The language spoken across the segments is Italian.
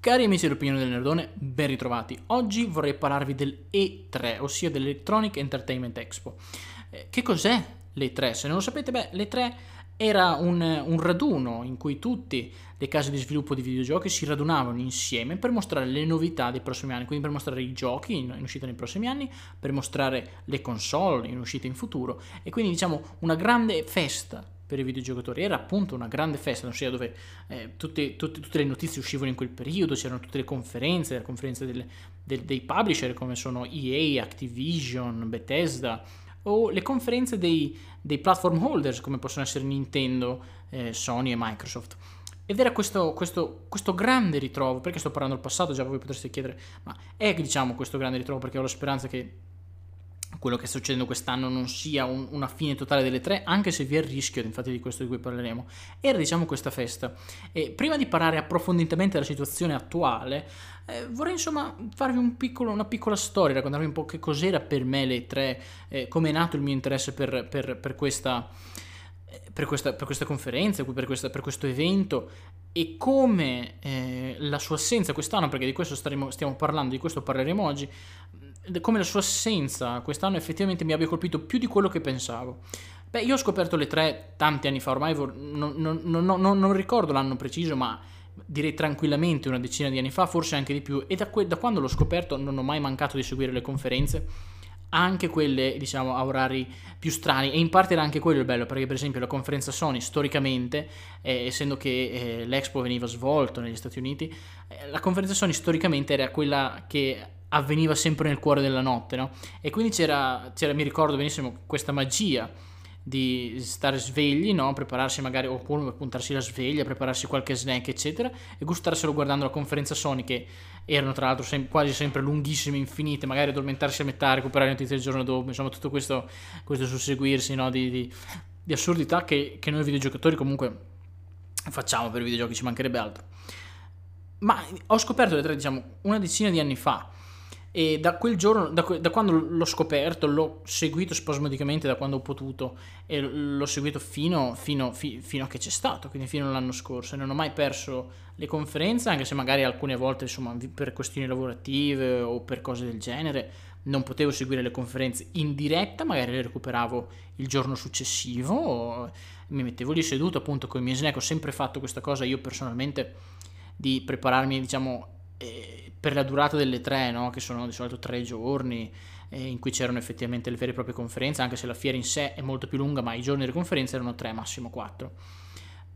Cari amici dell'Opinione del Nerdone, ben ritrovati. Oggi vorrei parlarvi del E3, ossia dell'Electronic Entertainment Expo. Che cos'è l'E3? Se non lo sapete, beh, l'E3 era un raduno in cui tutte le case di sviluppo di videogiochi si radunavano insieme per mostrare le novità dei prossimi anni, quindi per mostrare i giochi in uscita nei prossimi anni, per mostrare le console in uscita in futuro, e quindi diciamo una grande festa per i videogiocatori. Era appunto una grande festa, non sia dove tutte le notizie uscivano in quel periodo, c'erano tutte le conferenze, la conferenza dei publisher come sono EA, Activision, Bethesda, o le conferenze dei platform holders come possono essere Nintendo, Sony e Microsoft. Ed era questo grande ritrovo. Perché sto parlando del passato? Già voi potreste chiedere, ma è diciamo questo grande ritrovo perché ho la speranza che quello che sta succedendo quest'anno non sia una fine totale delle tre, anche se vi è il rischio, infatti, di questo di cui parleremo. Era diciamo questa festa. E prima di parlare approfonditamente della situazione attuale, vorrei insomma farvi una piccola storia, raccontarvi un po' che cos'era per me le tre, come è nato il mio interesse per questa conferenza, per questo evento, e come la sua assenza quest'anno, perché di questo stiamo parlando, di questo parleremo oggi, come la sua assenza quest'anno effettivamente mi abbia colpito più di quello che pensavo. Beh, io ho scoperto le tre tanti anni fa, ormai non ricordo l'anno preciso, ma direi tranquillamente una decina di anni fa, forse anche di più, e da quando l'ho scoperto non ho mai mancato di seguire le conferenze, anche quelle diciamo a orari più strani, e in parte era anche quello il bello, perché per esempio la conferenza Sony storicamente, essendo che l'Expo veniva svolto negli Stati Uniti, la conferenza Sony storicamente era quella che avveniva sempre nel cuore della notte, no? E quindi c'era, mi ricordo benissimo, questa magia di stare svegli, no? Prepararsi magari, oppure puntarsi la sveglia, prepararsi qualche snack eccetera, e gustarselo guardando la conferenza Sony, che erano tra l'altro quasi sempre lunghissime, infinite, magari addormentarsi a metà, recuperare le notizie il giorno dopo, insomma tutto questo susseguirsi, no? di assurdità che noi videogiocatori comunque facciamo per i videogiochi, ci mancherebbe altro. Ma ho scoperto le tre diciamo una decina di anni fa, e da quel giorno, da quando l'ho scoperto, l'ho seguito spasmodicamente da quando ho potuto, e l'ho seguito fino a che c'è stato, quindi fino all'anno scorso. Non ho mai perso le conferenze, anche se magari alcune volte insomma per questioni lavorative o per cose del genere non potevo seguire le conferenze in diretta, magari le recuperavo il giorno successivo o mi mettevo lì seduto appunto con i miei snack. Ho sempre fatto questa cosa io personalmente di prepararmi diciamo per la durata delle tre, no? Che sono di solito 3 giorni in cui c'erano effettivamente le vere e proprie conferenze, anche se la fiera in sé è molto più lunga, ma i giorni delle conferenze erano 3 massimo 4.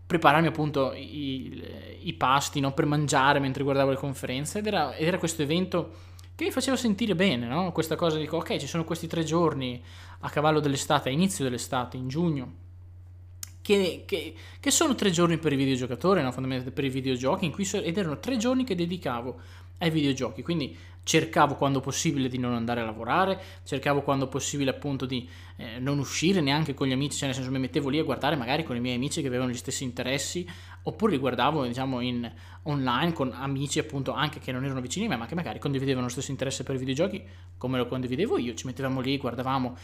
Prepararmi appunto i pasti, no? Per mangiare mentre guardavo le conferenze, ed era questo evento che mi faceva sentire bene, no? Questa cosa dico, ok, ci sono questi 3 giorni a cavallo dell'estate, a inizio dell'estate, in giugno, che sono 3 giorni per i videogiocatori, no? Fondamentalmente per i videogiochi, ed erano 3 giorni che dedicavo ai videogiochi. Quindi cercavo quando possibile di non andare a lavorare, cercavo quando possibile appunto di non uscire neanche con gli amici, cioè nel senso mi mettevo lì a guardare magari con i miei amici che avevano gli stessi interessi, oppure li guardavo diciamo online con amici appunto anche che non erano vicini a me, ma che magari condividevano lo stesso interesse per i videogiochi come lo condividevo io. Ci mettevamo lì, guardavamo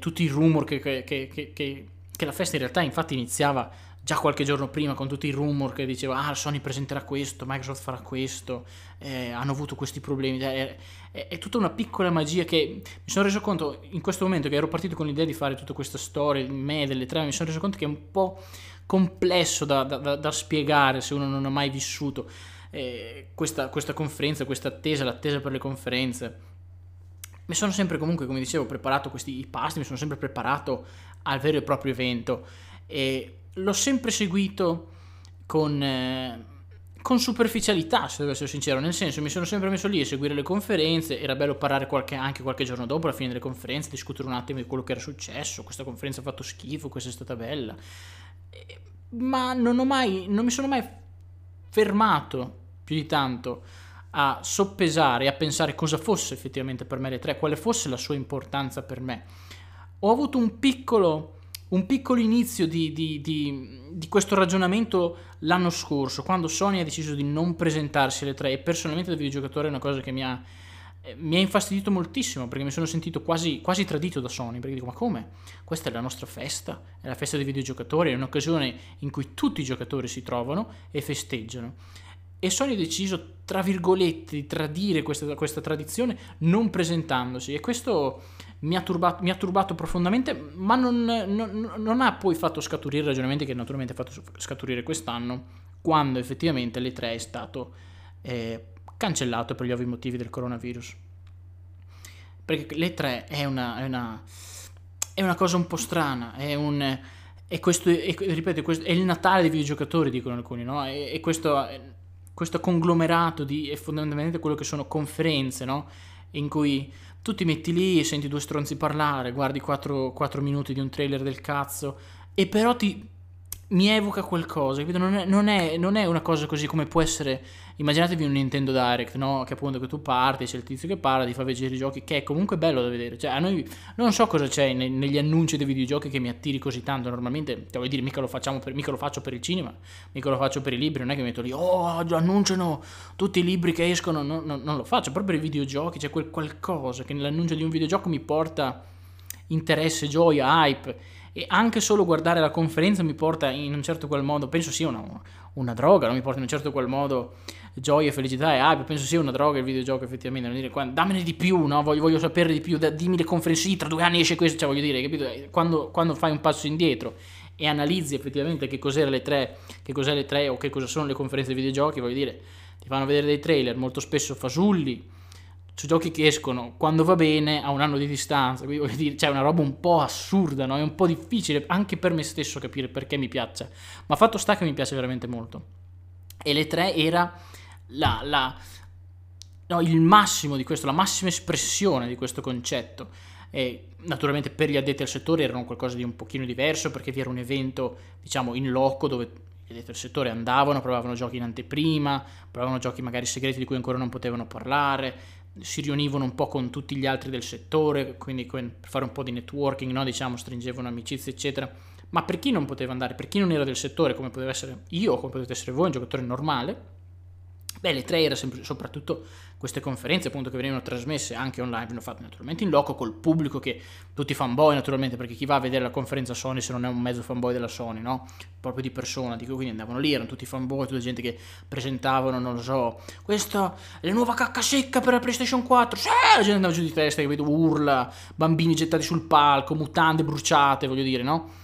tutti i rumor che la festa in realtà infatti iniziava già qualche giorno prima, con tutti i rumor che diceva Sony presenterà questo, Microsoft farà questo, hanno avuto questi problemi, è tutta una piccola magia che mi sono reso conto in questo momento, che ero partito con l'idea di fare tutta questa storia me delle tre, mi sono reso conto che è un po' complesso da spiegare se uno non ha mai vissuto questa conferenza, questa attesa, l'attesa per le conferenze. Mi sono sempre comunque, come dicevo, preparato i pasti, mi sono sempre preparato al vero e proprio evento, e l'ho sempre seguito con superficialità, se devo essere sincero, nel senso mi sono sempre messo lì a seguire le conferenze. Era bello parlare anche qualche giorno dopo, alla fine delle conferenze, discutere un attimo di quello che era successo, questa conferenza ha fatto schifo, questa è stata bella, ma non mi sono mai fermato più di tanto a soppesare, a pensare cosa fosse effettivamente per me le tre, quale fosse la sua importanza per me. Ho avuto un piccolo inizio di questo ragionamento l'anno scorso, quando Sony ha deciso di non presentarsi alle tre, e personalmente da videogiocatore è una cosa che mi ha infastidito moltissimo, perché mi sono sentito quasi tradito da Sony, perché dico, ma come? Questa è la nostra festa, è la festa dei videogiocatori, è un'occasione in cui tutti i giocatori si trovano e festeggiano. e Sony ha deciso, tra virgolette, di tradire questa tradizione non presentandosi, e questo mi ha turbato profondamente, ma non ha poi fatto scaturire il ragionamento che naturalmente ha fatto scaturire quest'anno, quando effettivamente l'E3 è stato cancellato per gli ovvi motivi del coronavirus. Perché l'E3 è una cosa un po' strana, questo, ripeto, è il Natale dei videogiocatori, dicono alcuni, no? E questo conglomerato è fondamentalmente quello che sono conferenze, no? In cui tu ti metti lì, senti due stronzi parlare, guardi 4 minuti di un trailer del cazzo, e però mi evoca qualcosa, capito? Non è una cosa così come può essere. Immaginatevi un Nintendo Direct, no? Che appunto che tu parti, c'è il tizio che parla, ti fa vedere i giochi, che è comunque bello da vedere. Cioè, a noi non so cosa c'è negli annunci dei videogiochi che mi attiri così tanto. Normalmente, vuol dire, mica lo faccio per il cinema, mica lo faccio per i libri, non è che mi metto lì, oh, annunciano tutti i libri che escono. Non lo faccio, proprio per i videogiochi c'è quel qualcosa che nell'annuncio di un videogioco mi porta interesse, gioia, hype. E anche solo guardare la conferenza mi porta in un certo qual modo, penso sia una droga, no? Mi porta in un certo qual modo gioia, felicità e hype, penso sia una droga il videogioco effettivamente, non dire dammene di più, no? voglio sapere di più, dimmi le conferenze, sì, tra 2 anni esce questo, cioè voglio dire, capito? Quando fai un passo indietro e analizzi effettivamente che cos'era l'E3, che cos'è l'E3 o che cosa sono le conferenze dei videogiochi, voglio dire, ti fanno vedere dei trailer molto spesso fasulli, su giochi che escono quando va bene a un anno di distanza, quindi voglio dire, c'è una roba un po' assurda, no? È un po' difficile anche per me stesso capire perché mi piaccia, ma fatto sta che mi piace veramente molto. E l'E3 era il massimo di questo, la massima espressione di questo concetto. E naturalmente per gli addetti al settore erano qualcosa di un pochino diverso, perché vi era un evento, diciamo, in loco, dove del settore andavano, provavano giochi in anteprima, provavano giochi magari segreti di cui ancora non potevano parlare, si riunivano un po' con tutti gli altri del settore, quindi per fare un po' di networking, no? Diciamo, stringevano amicizie, eccetera. Ma per chi non poteva andare, per chi non era del settore, come potevo essere io, come potete essere voi, un giocatore normale, beh, le tre era sempre, soprattutto queste conferenze appunto che venivano trasmesse anche online, venivano fatte naturalmente in loco col pubblico, che tutti i fanboy naturalmente, perché chi va a vedere la conferenza Sony se non è un mezzo fanboy della Sony, no? Proprio di persona, dico, quindi andavano lì, erano tutti fanboy, tutta gente che presentavano, non lo so, questa è la nuova cacca secca per la PlayStation 4, sì! La gente andava giù di testa, capito? Urla, bambini gettati sul palco, mutande bruciate, voglio dire, no?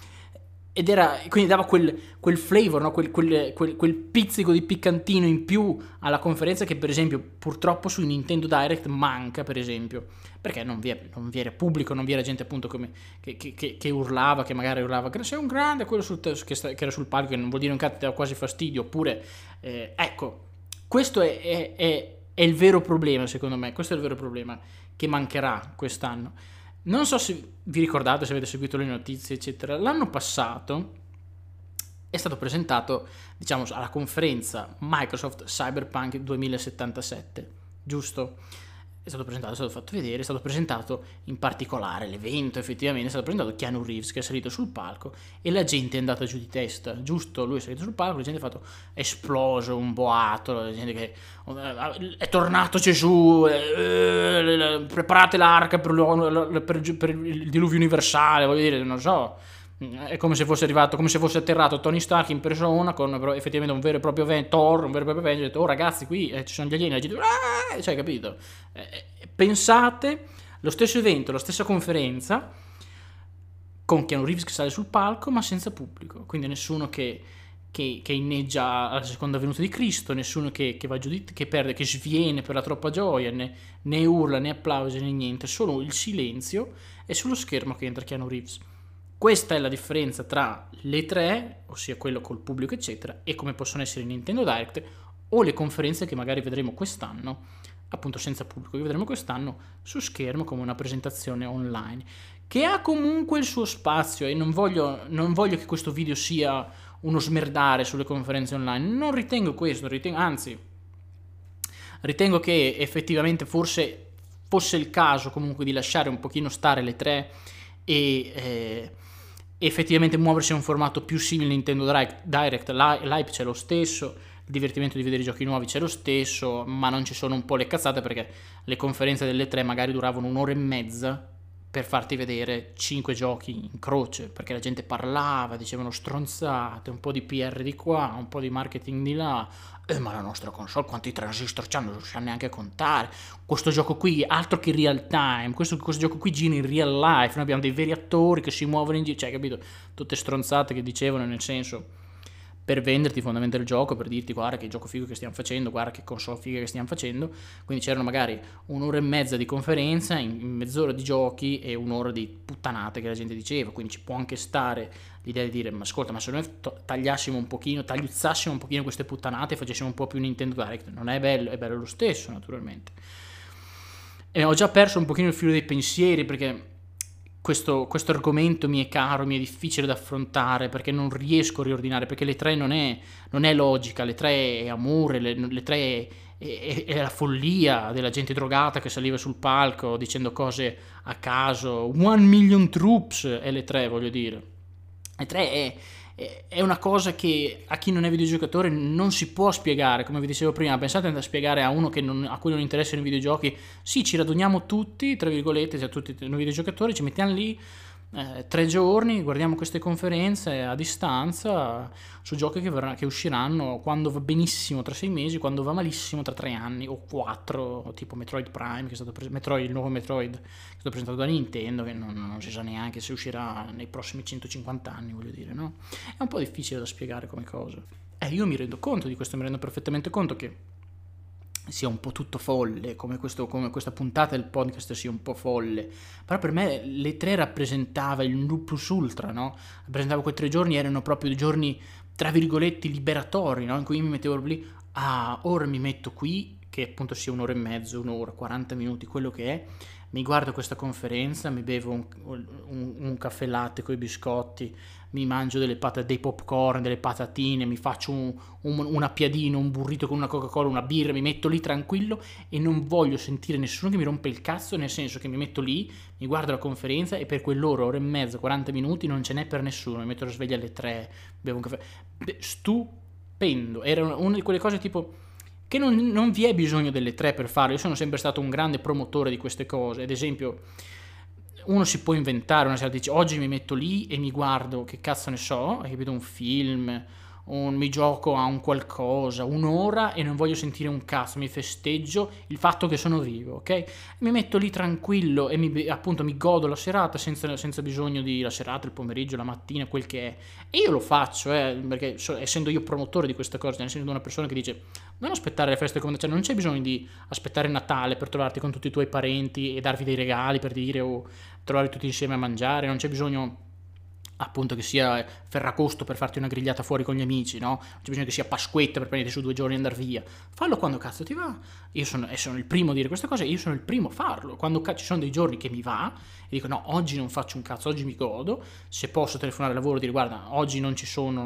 Ed era, quindi dava quel flavor, no? quel pizzico di piccantino in più alla conferenza, che per esempio purtroppo su Nintendo Direct manca, per esempio, perché non vi era pubblico, non vi era gente appunto come, che urlava, che magari urlava che sei un grande, quello che era sul palco, che non vuol dire un cazzo, ti dava quasi fastidio, oppure ecco, questo è il vero problema, secondo me, questo è il vero problema che mancherà quest'anno. Non so se vi ricordate, se avete seguito le notizie, eccetera. L'anno passato è stato presentato, diciamo, alla conferenza Microsoft Cyberpunk 2077, giusto? È stato presentato, è stato fatto vedere, è stato presentato in particolare l'evento, effettivamente è stato presentato Keanu Reeves, che è salito sul palco e la gente è andata giù di testa, giusto? Lui è salito sul palco, la gente è esploso, un boato, la gente che è tornato Gesù, preparate l'arca per il diluvio universale, voglio dire, non so, è come se fosse arrivato, come se fosse atterrato Tony Stark in persona con effettivamente un vero e proprio evento, Thor, un vero e proprio evento, ho detto, oh ragazzi, qui ci sono gli alieni, la gente, cioè, capito? Pensate, lo stesso evento, la stessa conferenza, con Keanu Reeves che sale sul palco, ma senza pubblico, quindi nessuno che inneggia alla seconda venuta di Cristo, nessuno che va giù che perde, che sviene per la troppa gioia, né urla, né applausi, né niente, solo il silenzio e sullo schermo che entra Keanu Reeves. Questa è la differenza tra le tre, ossia quello col pubblico eccetera, e come possono essere i Nintendo Direct o le conferenze che magari vedremo quest'anno, appunto senza pubblico, che vedremo quest'anno su schermo come una presentazione online, che ha comunque il suo spazio, e non voglio che questo video sia uno smerdare sulle conferenze online, non ritengo questo, anzi ritengo che effettivamente forse fosse il caso comunque di lasciare un pochino stare le tre e effettivamente muoversi in un formato più simile a Nintendo Direct. L'hype c'è lo stesso, il divertimento di vedere i giochi nuovi c'è lo stesso, ma non ci sono un po' le cazzate, perché le conferenze delle tre magari duravano 1 ora e mezza per farti vedere 5 giochi in croce, perché la gente parlava, dicevano stronzate, un po' di PR di qua, un po' di marketing di là, ma la nostra console quanti transistor c'hanno, non si sa neanche contare, questo gioco qui altro che real time, questo gioco qui gira in real life, noi abbiamo dei veri attori che si muovono in giro, cioè capito, tutte stronzate che dicevano, nel senso, per venderti fondamentalmente il gioco, per dirti guarda che gioco figo che stiamo facendo, guarda che console figa che stiamo facendo. Quindi c'erano magari un'ora e mezza di conferenza, in mezz'ora di giochi e un'ora di puttanate che la gente diceva, quindi ci può anche stare l'idea di dire ma ascolta, ma se noi tagliassimo un pochino, tagliuzzassimo un pochino queste puttanate e facessimo un po' più Nintendo Direct, non è bello? È bello lo stesso, naturalmente. E ho già perso un pochino il filo dei pensieri, perché questo argomento mi è caro, mi è difficile da affrontare, perché non riesco a riordinare, perché le tre non è logica, le tre è amore, le tre è la follia della gente drogata che saliva sul palco dicendo cose a caso, 1 million troops è le tre, voglio dire, le tre è una cosa che a chi non è videogiocatore non si può spiegare, come vi dicevo prima. Pensate a spiegare a uno a cui non interessano i videogiochi, sì, ci raduniamo tutti, tra virgolette, cioè tutti noi videogiocatori, ci mettiamo lì 3 giorni, guardiamo queste conferenze a distanza su giochi che usciranno quando va benissimo tra 6 mesi, quando va malissimo tra 3 anni o 4, tipo Metroid Prime, che è stato il nuovo Metroid che è stato presentato da Nintendo, che non si sa neanche se uscirà nei prossimi 150 anni, voglio dire, no? È un po' difficile da spiegare come cosa. Io mi rendo conto di questo, mi rendo perfettamente conto che sia un po' tutto folle, come questa puntata del podcast sia un po' folle, però per me le tre rappresentava il non plus ultra, no? Rappresentava quei 3 giorni, erano proprio giorni tra virgolette liberatori, no? In cui mi mettevo lì, ora mi metto qui, che appunto sia un'ora e mezzo, un'ora, 40 minuti, quello che è, mi guardo questa conferenza, mi bevo un caffè latte con i biscotti, mi mangio dei popcorn, delle patatine, mi faccio un appiadino, un burrito con una Coca-Cola, una birra, mi metto lì tranquillo e non voglio sentire nessuno che mi rompe il cazzo, nel senso che mi metto lì, mi guardo la conferenza e per quell'ora, ora e mezzo, 40 minuti non ce n'è per nessuno, mi metto la sveglia alle 3, bevo un caffè. Stupendo, era una di quelle cose tipo che non vi è bisogno delle tre per farlo. Io sono sempre stato un grande promotore di queste cose, ad esempio uno si può inventare una sera, dice oggi mi metto lì e mi guardo, che cazzo ne so, e vedo un film, mi gioco a un qualcosa, un'ora, e non voglio sentire un cazzo, mi festeggio il fatto che sono vivo, ok? Mi metto lì tranquillo e appunto mi godo la serata senza bisogno di la serata, il pomeriggio, la mattina, quel che è. E io lo faccio, perché essendo io promotore di questa cosa, essendo una persona che dice non aspettare le feste, cioè non c'è bisogno di aspettare Natale per trovarti con tutti i tuoi parenti e darvi dei regali, per dire, o trovarvi tutti insieme a mangiare, non c'è bisogno appunto che sia Ferragosto per farti una grigliata fuori con gli amici, no? Non c'è bisogno che sia Pasquetta per prenderti su 2 giorni e andare via. Fallo quando cazzo ti va. Io sono il primo a dire queste cose, io sono il primo a farlo. Quando ci sono dei giorni che mi va e dico no, oggi non faccio un cazzo, oggi mi godo. Se posso telefonare al lavoro e dire guarda, oggi non ci sono,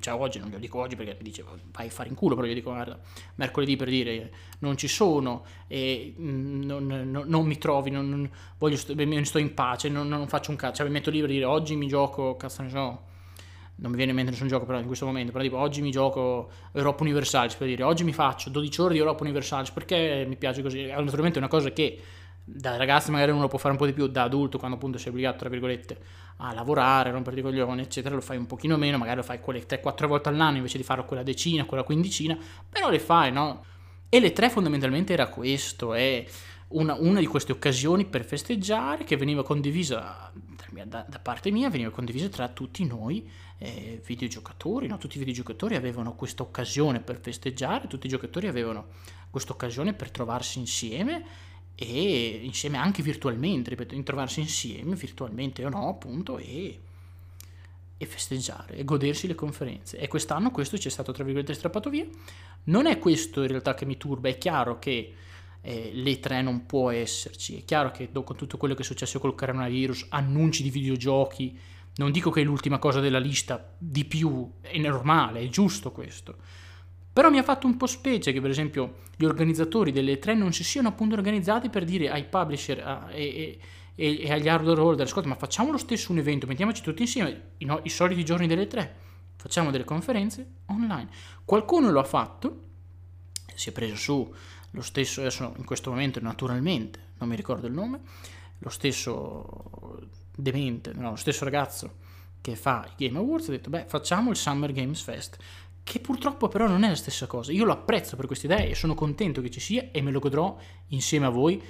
cioè oggi non glielo dico oggi perché dice vai a fare in culo, però io dico guarda, mercoledì per dire non ci sono, e non mi trovi, non sto in pace, non faccio un cazzo, cioè mi metto lì dire oggi mi gioco, cazzo ne so, non mi viene in mente nessun gioco però in questo momento, però tipo oggi mi gioco Europa Universalis, per dire oggi mi faccio 12 ore di Europa Universalis perché mi piace così. Naturalmente è una cosa che da ragazzi magari uno lo può fare un po' di più, da adulto quando appunto sei obbligato tra virgolette a lavorare, romperti i coglioni eccetera, lo fai un pochino meno, magari lo fai quelle 3-4 volte all'anno invece di farlo quella decina, quella quindicina, però le fai, no? E le tre fondamentalmente era questo, è una di queste occasioni per festeggiare che veniva condivisa da parte mia, veniva condivisa tra tutti noi videogiocatori, no? Tutti i videogiocatori avevano questa occasione per festeggiare, tutti i giocatori avevano questa occasione per trovarsi insieme, e insieme anche virtualmente, ripeto, trovarsi insieme virtualmente o no appunto, e festeggiare e godersi le conferenze. E quest'anno questo ci è stato tra virgolette strappato via. Non è questo in realtà che mi turba, è chiaro che le tre non può esserci, è chiaro che dopo tutto quello che è successo col coronavirus, annunci di videogiochi, non dico che è l'ultima cosa della lista, di più, è normale, è giusto questo, però mi ha fatto un po' specie che per esempio gli organizzatori delle tre non si siano appunto organizzati per dire ai publisher e agli hardware holder, ascolta, ma facciamo lo stesso un evento, mettiamoci tutti insieme i soliti giorni delle tre, facciamo delle conferenze online. Qualcuno lo ha fatto, si è preso su lo stesso, adesso in questo momento naturalmente non mi ricordo il nome, lo stesso demente, no, lo stesso ragazzo che fa i Game Awards ha detto, beh, facciamo il Summer Games Fest, che purtroppo però non è la stessa cosa. Io lo apprezzo per questa idea e sono contento che ci sia e me lo godrò insieme a voi,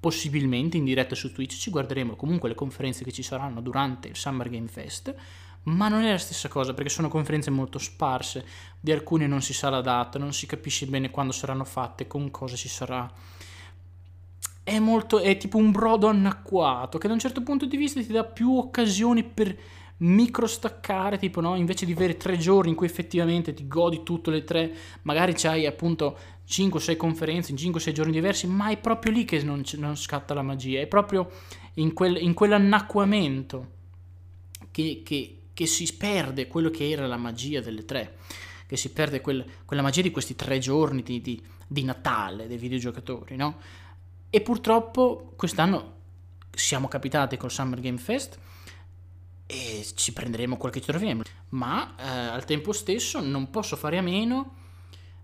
possibilmente in diretta su Twitch, ci guarderemo comunque le conferenze che ci saranno durante il Summer Game Fest, ma non è la stessa cosa perché sono conferenze molto sparse, di alcune non si sa la data, non si capisce bene quando saranno fatte, con cosa si sarà. È molto, è tipo un brodo anacquato che da un certo punto di vista ti dà più occasioni per microstaccare, tipo, no, invece di avere 3 giorni in cui effettivamente ti godi tutto le 3, magari c'hai appunto 5-6 conferenze in 5-6 giorni diversi, ma è proprio lì che non scatta la magia, è proprio in quell'annacquamento che si perde quello che era la magia delle 3, che si perde quella magia di questi 3 giorni di Natale dei videogiocatori, no? E purtroppo quest'anno siamo capitati col Summer Game Fest e ci prenderemo qualche troviamo, ma al tempo stesso non posso fare a meno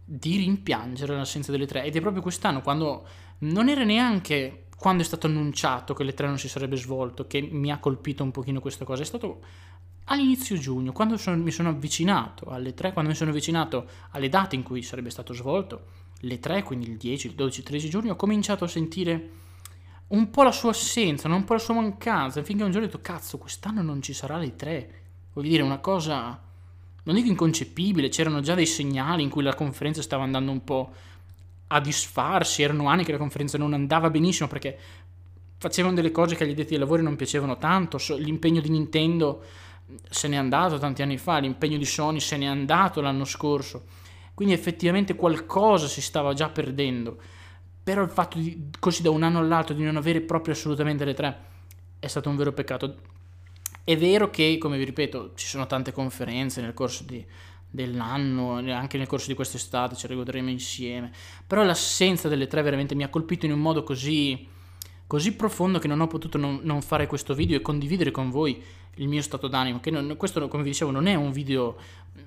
di rimpiangere l'assenza delle 3, ed è proprio quest'anno, quando non era neanche quando è stato annunciato che le 3 non si sarebbe svolto, che mi ha colpito un pochino questa cosa. È stato all'inizio giugno, quando mi sono avvicinato alle 3, quando mi sono avvicinato alle date in cui sarebbe stato svolto le 3, quindi il 10, il 12, il 13 giugno, ho cominciato a sentire un po' la sua assenza, un po' la sua mancanza, finché un giorno ho detto, cazzo, quest'anno non ci sarà le 3, voglio dire, una cosa, non dico inconcepibile, c'erano già dei segnali in cui la conferenza stava andando un po' a disfarsi, erano anni che la conferenza non andava benissimo, perché facevano delle cose che agli addetti ai lavori non piacevano tanto, l'impegno di Nintendo se n'è andato tanti anni fa, l'impegno di Sony se n'è andato l'anno scorso, quindi effettivamente qualcosa si stava già perdendo. Però il fatto di, così da un anno all'altro, di non avere proprio assolutamente le 3 è stato un vero peccato. È vero che, come vi ripeto, ci sono tante conferenze nel corso dell'anno, anche nel corso di quest'estate, ce le godremo insieme, però l'assenza delle 3 veramente mi ha colpito in un modo così profondo che non ho potuto non fare questo video e condividere con voi il mio stato d'animo, che questo, come vi dicevo, non è un video,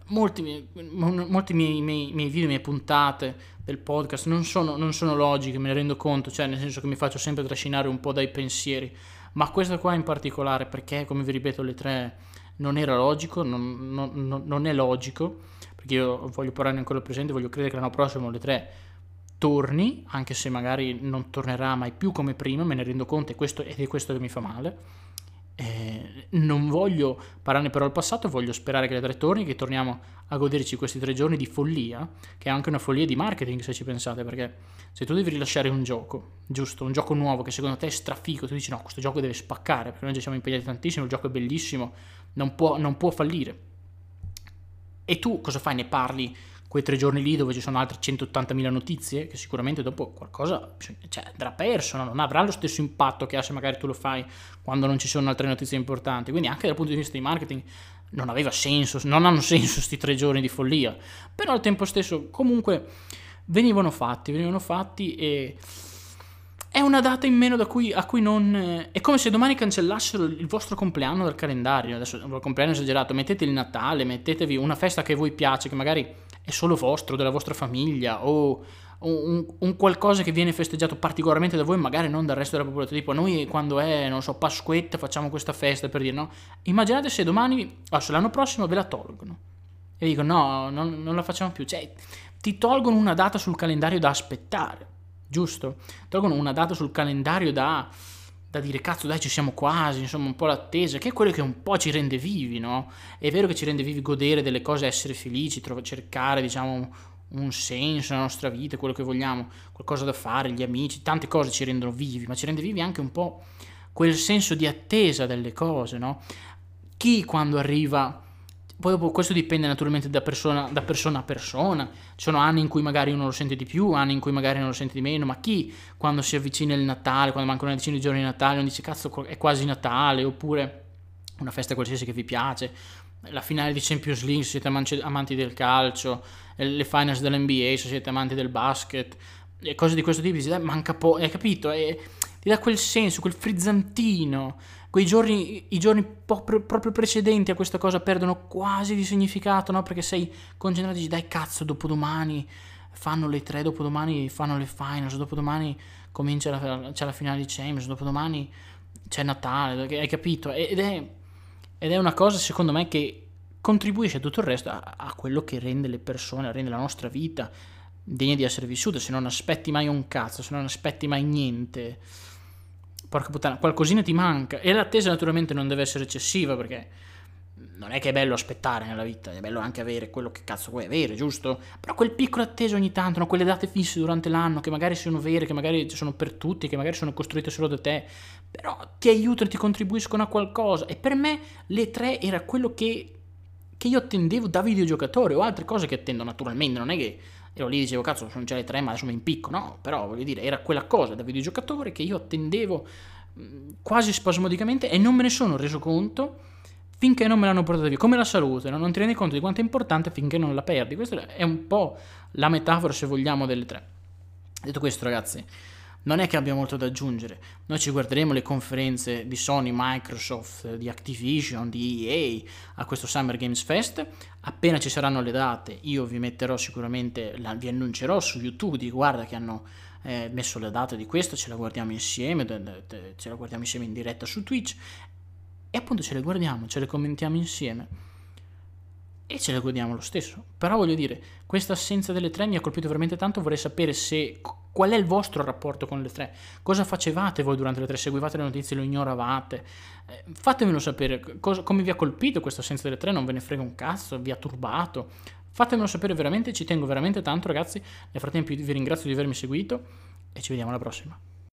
molti miei video, mie puntate del podcast non sono logiche, me ne rendo conto, cioè nel senso che mi faccio sempre trascinare un po' dai pensieri, ma questo qua in particolare, perché, come vi ripeto, le 3 non era logico, non è logico, perché io voglio parlare ancora presente, voglio credere che l'anno prossimo le 3 torni, anche se magari non tornerà mai più come prima, me ne rendo conto, ed è questo che mi fa male. Non voglio parlarne però al passato, voglio sperare che le 3 torni, che torniamo a goderci questi 3 giorni di follia, che è anche una follia di marketing se ci pensate, perché se tu devi rilasciare un gioco, giusto, un gioco nuovo che secondo te è strafico, tu dici no, questo gioco deve spaccare, perché noi ci siamo impegnati tantissimo, il gioco è bellissimo, non può fallire, e tu cosa fai? Ne parli quei 3 giorni lì dove ci sono altre 180.000 notizie, che sicuramente dopo qualcosa, cioè, andrà perso, no? Non avrà lo stesso impatto che ha se magari tu lo fai quando non ci sono altre notizie importanti, quindi anche dal punto di vista di marketing non aveva senso, non hanno senso questi 3 giorni di follia, però al tempo stesso comunque venivano fatti e è una data in meno a cui non... È come se domani cancellassero il vostro compleanno dal calendario. Adesso il compleanno è esagerato, mettete il Natale, mettetevi una festa che a voi piace, che magari è solo vostro, della vostra famiglia, o un qualcosa che viene festeggiato particolarmente da voi, magari non dal resto della popolazione, tipo noi quando è, non so, Pasquetta facciamo questa festa, per dire, no? Immaginate se domani, o se l'anno prossimo ve la tolgono e dicono no, non la facciamo più, cioè ti tolgono una data sul calendario da aspettare. Giusto? Tolgono una data sul calendario da dire cazzo dai ci siamo quasi, insomma un po' l'attesa, che è quello che un po' ci rende vivi, no? È vero che ci rende vivi godere delle cose, essere felici, cercare diciamo un senso alla nostra vita, quello che vogliamo, qualcosa da fare, gli amici, tante cose ci rendono vivi, ma ci rende vivi anche un po' quel senso di attesa delle cose, no? Chi quando arriva... Poi questo dipende naturalmente da persona a persona, ci sono anni in cui magari uno lo sente di più, anni in cui magari non lo sente di meno, ma chi quando si avvicina il Natale, quando mancano una decina di giorni di Natale, non dice cazzo è quasi Natale, oppure una festa qualsiasi che vi piace, la finale di Champions League se siete amanti del calcio, le finals dell'NBA se siete amanti del basket, e cose di questo tipo, dice, dai, manca poco, hai capito? Ti dà quel senso, quel frizzantino, quei giorni, i giorni proprio precedenti a questa cosa perdono quasi di significato, no? Perché sei concentrato e dici dai cazzo dopodomani fanno le tre, dopodomani fanno le finals, dopodomani comincia c'è la finale di Champions, dopodomani c'è Natale, hai capito? Ed è una cosa, secondo me, che contribuisce a tutto il resto, a quello che rende le persone, rende la nostra vita degna di essere vissuta. Se non aspetti mai un cazzo, se non aspetti mai niente, porca puttana, qualcosina ti manca. E l'attesa naturalmente non deve essere eccessiva, perché non è che è bello aspettare nella vita, è bello anche avere quello che cazzo vuoi avere, giusto? Però quel piccolo atteso ogni tanto, no? Quelle date fisse durante l'anno, che magari sono vere, che magari sono per tutti, che magari sono costruite solo da te, però ti aiutano, ti contribuiscono a qualcosa. E per me le tre era quello che io attendevo da videogiocatore, o altre cose che attendo naturalmente, non è che ero lì e dicevo cazzo sono già le tre ma adesso mi impicco, no? Però voglio dire, era quella cosa da videogiocatore che io attendevo quasi spasmodicamente e non me ne sono reso conto finché non me l'hanno portata via, come la salute, no? Non ti rendi conto di quanto è importante finché non la perdi. Questa è un po' la metafora, se vogliamo, delle tre. Detto questo, ragazzi, non è che abbia molto da aggiungere, noi ci guarderemo le conferenze di Sony, Microsoft, di Activision, di EA a questo Summer Games Fest. Appena ci saranno le date io vi metterò sicuramente, vi annuncerò su YouTube di guarda che hanno messo le date di questo, ce la guardiamo insieme, ce la guardiamo insieme in diretta su Twitch. E appunto ce le guardiamo, ce le commentiamo insieme e ce le godiamo lo stesso. Però voglio dire, questa assenza delle tre mi ha colpito veramente tanto. Vorrei sapere qual è il vostro rapporto con le tre, cosa facevate voi durante le tre, seguivate le notizie, lo ignoravate, fatemelo sapere, come vi ha colpito questa assenza delle tre, non ve ne frega un cazzo, vi ha turbato, fatemelo sapere veramente, ci tengo veramente tanto, ragazzi. Nel frattempo vi ringrazio di avermi seguito e ci vediamo alla prossima.